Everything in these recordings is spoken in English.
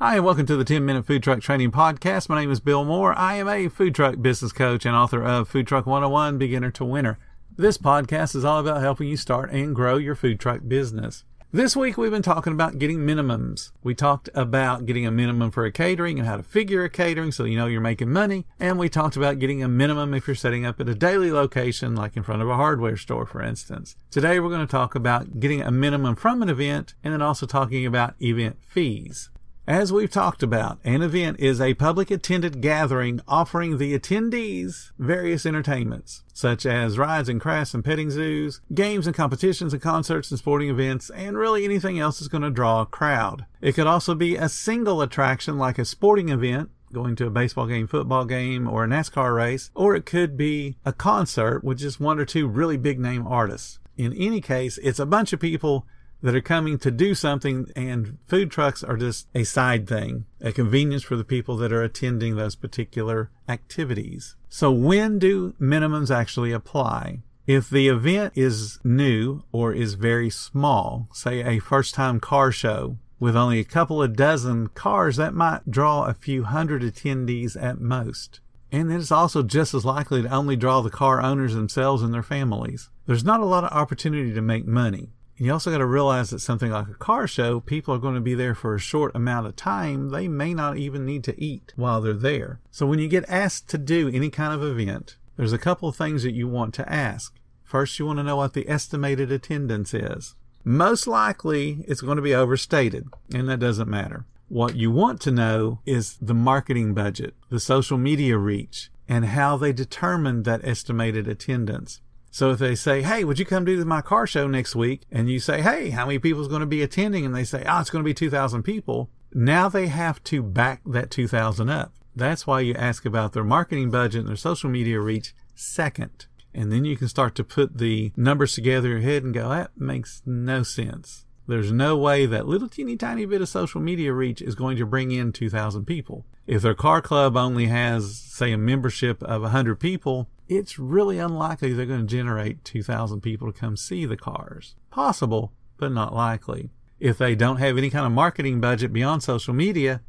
Hi, and welcome to the 10-Minute Food Truck Training Podcast. My name is Bill Moore. I am a food truck business coach and author of Food Truck 101, Beginner to Winner. This podcast is all about helping you start and grow your food truck business. This week, we've been talking about getting minimums. We talked about getting a minimum for a catering and how to figure a catering so you know you're making money. And we talked about getting a minimum if you're setting up at a daily location, like in front of a hardware store, for instance. Today, we're going to talk about getting a minimum from an event and then also talking about event fees. As we've talked about, an event is a public attended gathering offering the attendees various entertainments, such as rides and crafts and petting zoos, games and competitions and concerts and sporting events, and really anything else that's going to draw a crowd. It could also be a single attraction like a sporting event, going to a baseball game, football game, or a NASCAR race, or it could be a concert with just one or two really big name artists. In any case, it's a bunch of people that are coming to do something, and food trucks are just a side thing, a convenience for the people that are attending those particular activities. So when do minimums actually apply? If the event is new or is very small, say a first-time car show with only a couple of dozen cars, that might draw a few hundred attendees at most. And it's also just as likely to only draw the car owners themselves and their families. There's not a lot of opportunity to make money. You also got to realize that something like a car show, people are going to be there for a short amount of time. They may not even need to eat while they're there. So when you get asked to do any kind of event, there's a couple of things that you want to ask. First, you want to know what the estimated attendance is. Most likely, it's going to be overstated, and that doesn't matter. What you want to know is the marketing budget, the social media reach, and how they determined that estimated attendance. So if they say, hey, would you come do my car show next week? And you say, hey, how many people is going to be attending? And they say, it's going to be 2,000 people. Now they have to back that 2,000 up. That's why you ask about their marketing budget and their social media reach second. And then you can start to put the numbers together in your head and go, that makes no sense. There's no way that little teeny tiny bit of social media reach is going to bring in 2,000 people. If their car club only has, say, a membership of 100 people, it's really unlikely they're going to generate 2,000 people to come see the cars. Possible, but not likely. If they don't have any kind of marketing budget beyond social media,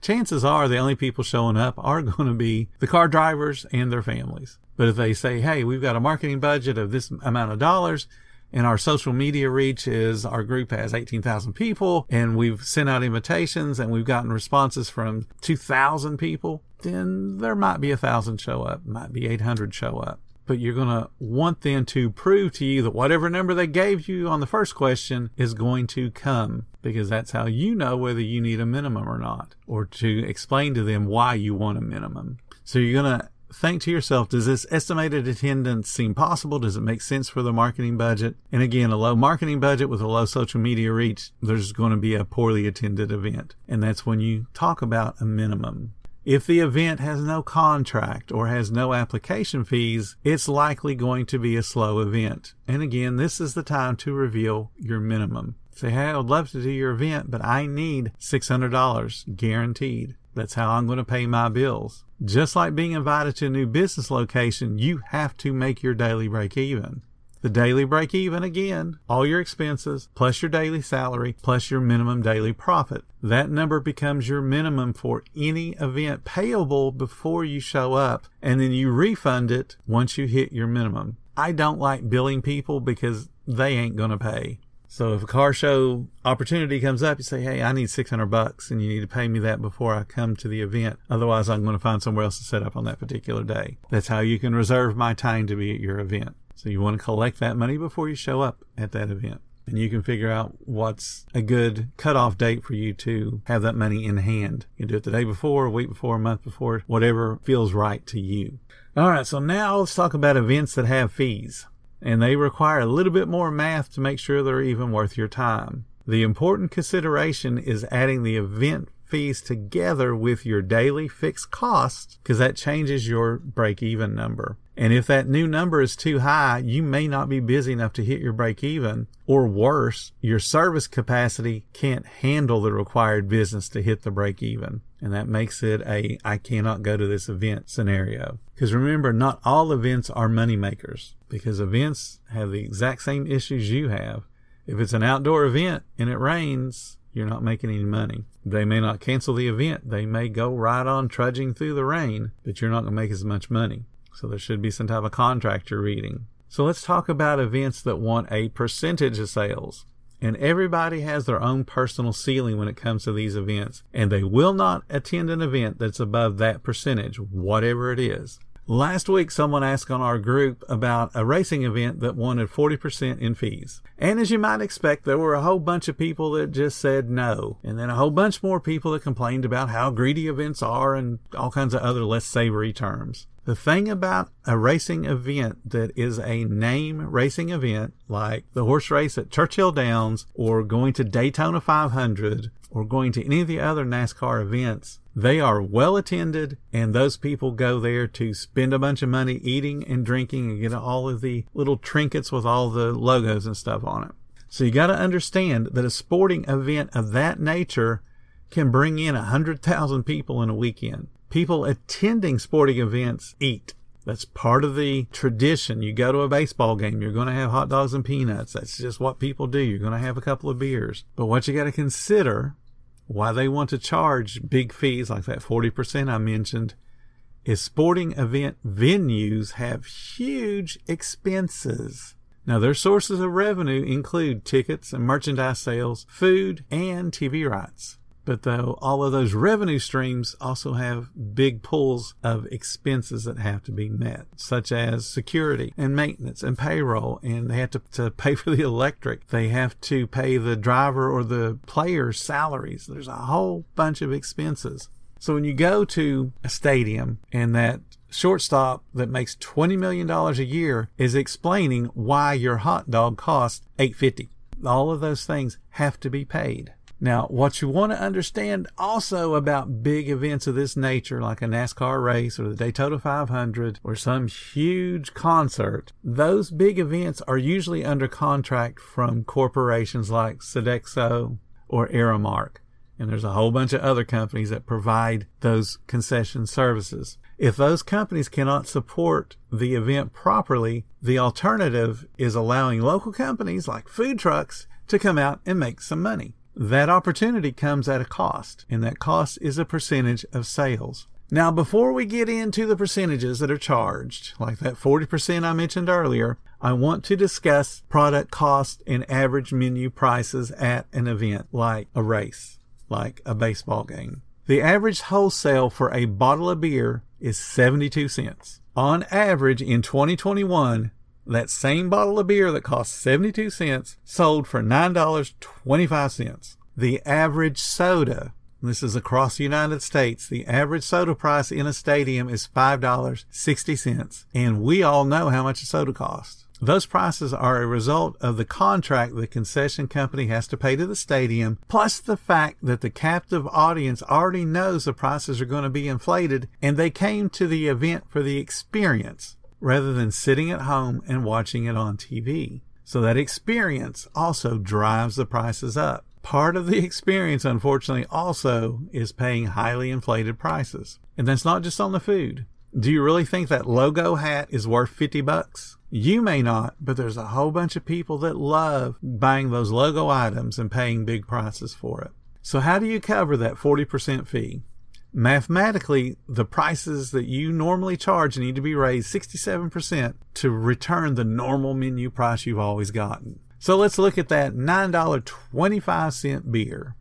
chances are the only people showing up are going to be the car drivers and their families. But if they say, hey, we've got a marketing budget of this amount of dollars, and our social media reach is our group has 18,000 people, and we've sent out invitations, and we've gotten responses from 2,000 people, then there might be 1,000 show up, might be 800 show up. But you're going to want them to prove to you that whatever number they gave you on the first question is going to come, because that's how you know whether you need a minimum or not, or to explain to them why you want a minimum. So you're going to think to yourself, does this estimated attendance seem possible? Does it make sense for the marketing budget? And again, a low marketing budget with a low social media reach, there's going to be a poorly attended event. And that's when you talk about a minimum. If the event has no contract or has no application fees, it's likely going to be a slow event. And again, this is the time to reveal your minimum. Say, hey, I'd love to do your event, but I need $600 guaranteed. That's how I'm going to pay my bills. Just like being invited to a new business location, you have to make your daily break even. The daily break even, again, all your expenses, plus your daily salary, plus your minimum daily profit. That number becomes your minimum for any event payable before you show up, and then you refund it once you hit your minimum. I don't like billing people because they ain't going to pay. So if a car show opportunity comes up, you say, hey, I need $600 and you need to pay me that before I come to the event. Otherwise, I'm going to find somewhere else to set up on that particular day. That's how you can reserve my time to be at your event. So you want to collect that money before you show up at that event. And you can figure out what's a good cutoff date for you to have that money in hand. You can do it the day before, a week before, a month before, whatever feels right to you. All right, so now let's talk about events that have fees. And they require a little bit more math to make sure they're even worth your time. The important consideration is adding the event fees together with your daily fixed costs, because that changes your break-even number. And if that new number is too high, you may not be busy enough to hit your break-even, or worse, your service capacity can't handle the required business to hit the break-even. And that makes it a I cannot go to this event scenario. Because remember, not all events are money makers, because events have the exact same issues you have. If it's an outdoor event and it rains, You're not making any money. They may not cancel the event. They may go right on trudging through the rain, but you're not going to make as much money. So there should be some type of contract you're reading. So let's talk about events that want a percentage of sales. And everybody has their own personal ceiling when it comes to these events. And they will not attend an event that's above that percentage, whatever it is. Last week, someone asked on our group about a racing event that wanted 40% in fees. And as you might expect, there were a whole bunch of people that just said no. And then a whole bunch more people that complained about how greedy events are and all kinds of other less savory terms. The thing about a racing event that is a name racing event, like the horse race at Churchill Downs or going to Daytona 500 or going to any of the other NASCAR events, they are well attended, and those people go there to spend a bunch of money eating and drinking and get all of the little trinkets with all the logos and stuff on it. So you got to understand that a sporting event of that nature can bring in 100,000 people in a weekend. People attending sporting events eat. That's part of the tradition. You go to a baseball game, you're going to have hot dogs and peanuts. That's just what people do. You're going to have a couple of beers. But what you got to consider, why they want to charge big fees like that 40% I mentioned, is sporting event venues have huge expenses. Now, their sources of revenue include tickets and merchandise sales, food, and TV rights. But though all of those revenue streams also have big pools of expenses that have to be met, such as security and maintenance and payroll, and they have to pay for the electric. They have to pay the driver or the player's salaries. There's a whole bunch of expenses. So when you go to a stadium and that shortstop that makes $20 million a year is explaining why your hot dog costs $8.50, all of those things have to be paid. Now, what you want to understand also about big events of this nature, like a NASCAR race or the Daytona 500 or some huge concert, those big events are usually under contract from corporations like Sodexo or Aramark. And there's a whole bunch of other companies that provide those concession services. If those companies cannot support the event properly, the alternative is allowing local companies like food trucks to come out and make some money. That opportunity comes at a cost, and that cost is a percentage of sales. Now, before we get into the percentages that are charged, like that 40% I mentioned earlier, I want to discuss product cost and average menu prices at an event like a race, like a baseball game. The average wholesale for a bottle of beer is 72 cents. On average, in 2021, that same bottle of beer that costs 72 cents sold for $9.25. The average soda, this is across the United States, the average soda price in a stadium is $5.60. And we all know how much a soda costs. Those prices are a result of the contract the concession company has to pay to the stadium, plus the fact that the captive audience already knows the prices are going to be inflated, and they came to the event for the experience, rather than sitting at home and watching it on TV. So that experience also drives the prices up. Part of the experience, unfortunately, also is paying highly inflated prices. And that's not just on the food. Do you really think that logo hat is worth $50? You may not, but there's a whole bunch of people that love buying those logo items and paying big prices for it. So how do you cover that 40% fee? Mathematically, the prices that you normally charge need to be raised 67% to return the normal menu price you've always gotten. So let's look at that $9.25 beer.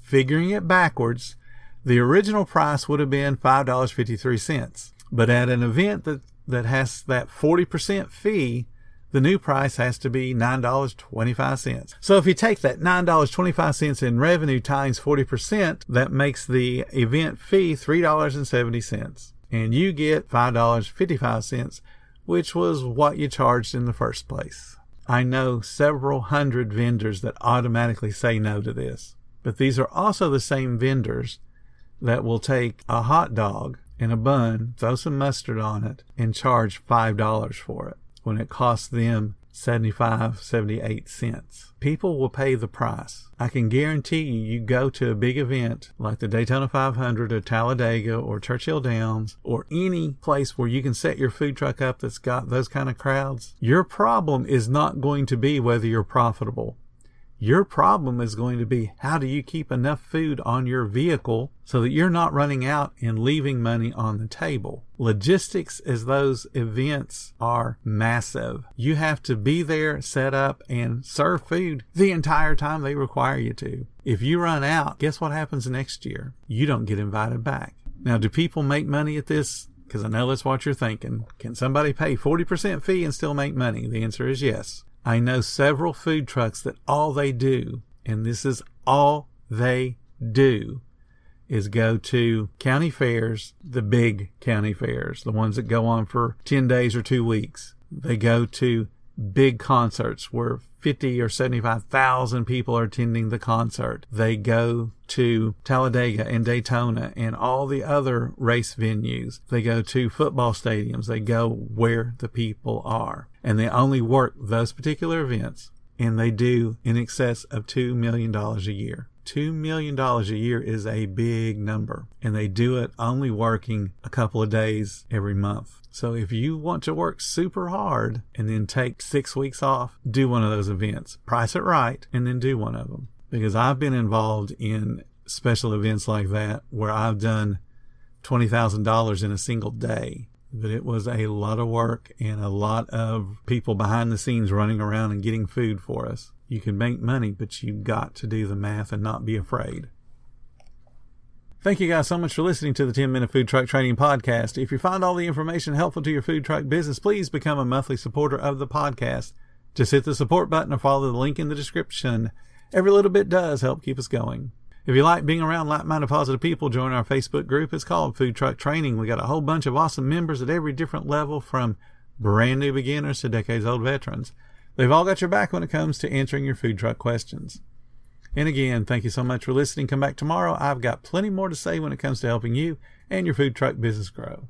Figuring it backwards, the original price would have been $5.53. But at an event that has that 40% fee, the new price has to be $9.25. So if you take that $9.25 in revenue times 40%, that makes the event fee $3.70. And you get $5.55, which was what you charged in the first place. I know several hundred vendors that automatically say no to this. But these are also the same vendors that will take a hot dog and a bun, throw some mustard on it, and charge $5 for it, when it costs them 75, 78 cents. People will pay the price. I can guarantee you, you go to a big event like the Daytona 500 or Talladega or Churchill Downs or any place where you can set your food truck up that's got those kind of crowds, your problem is not going to be whether you're profitable. Your problem is going to be, how do you keep enough food on your vehicle so that you're not running out and leaving money on the table? Logistics as those events are massive. You have to be there, set up, and serve food the entire time they require you to. If you run out, guess what happens next year? You don't get invited back. Now, do people make money at this? Because I know that's what you're thinking. Can somebody pay 40% fee and still make money? The answer is yes. I know several food trucks that all they do, and this is all they do, is go to county fairs, the big county fairs, the ones that go on for 10 days or 2 weeks. They go to big concerts where 50 or 75,000 people are attending the concert. They go to Talladega and Daytona and all the other race venues. They go to football stadiums. They go where the people are. And they only work those particular events, and they do in excess of $2 million a year. $2 million a year is a big number, and they do it only working a couple of days every month. So if you want to work super hard and then take 6 weeks off, do one of those events, price it right, and then do one of them. Because I've been involved in special events like that where I've done $20,000 in a single day. But it was a lot of work and a lot of people behind the scenes running around and getting food for us. You can make money, but you've got to do the math and not be afraid. Thank you guys so much for listening to the 10-Minute Food Truck Training Podcast. If you find all the information helpful to your food truck business, please become a monthly supporter of the podcast. Just hit the support button or follow the link in the description. Every little bit does help keep us going. If you like being around like-minded positive people, join our Facebook group. It's called Food Truck Training. We got a whole bunch of awesome members at every different level, from brand new beginners to decades-old veterans. They've all got your back when it comes to answering your food truck questions. And again, thank you so much for listening. Come back tomorrow. I've got plenty more to say when it comes to helping you and your food truck business grow.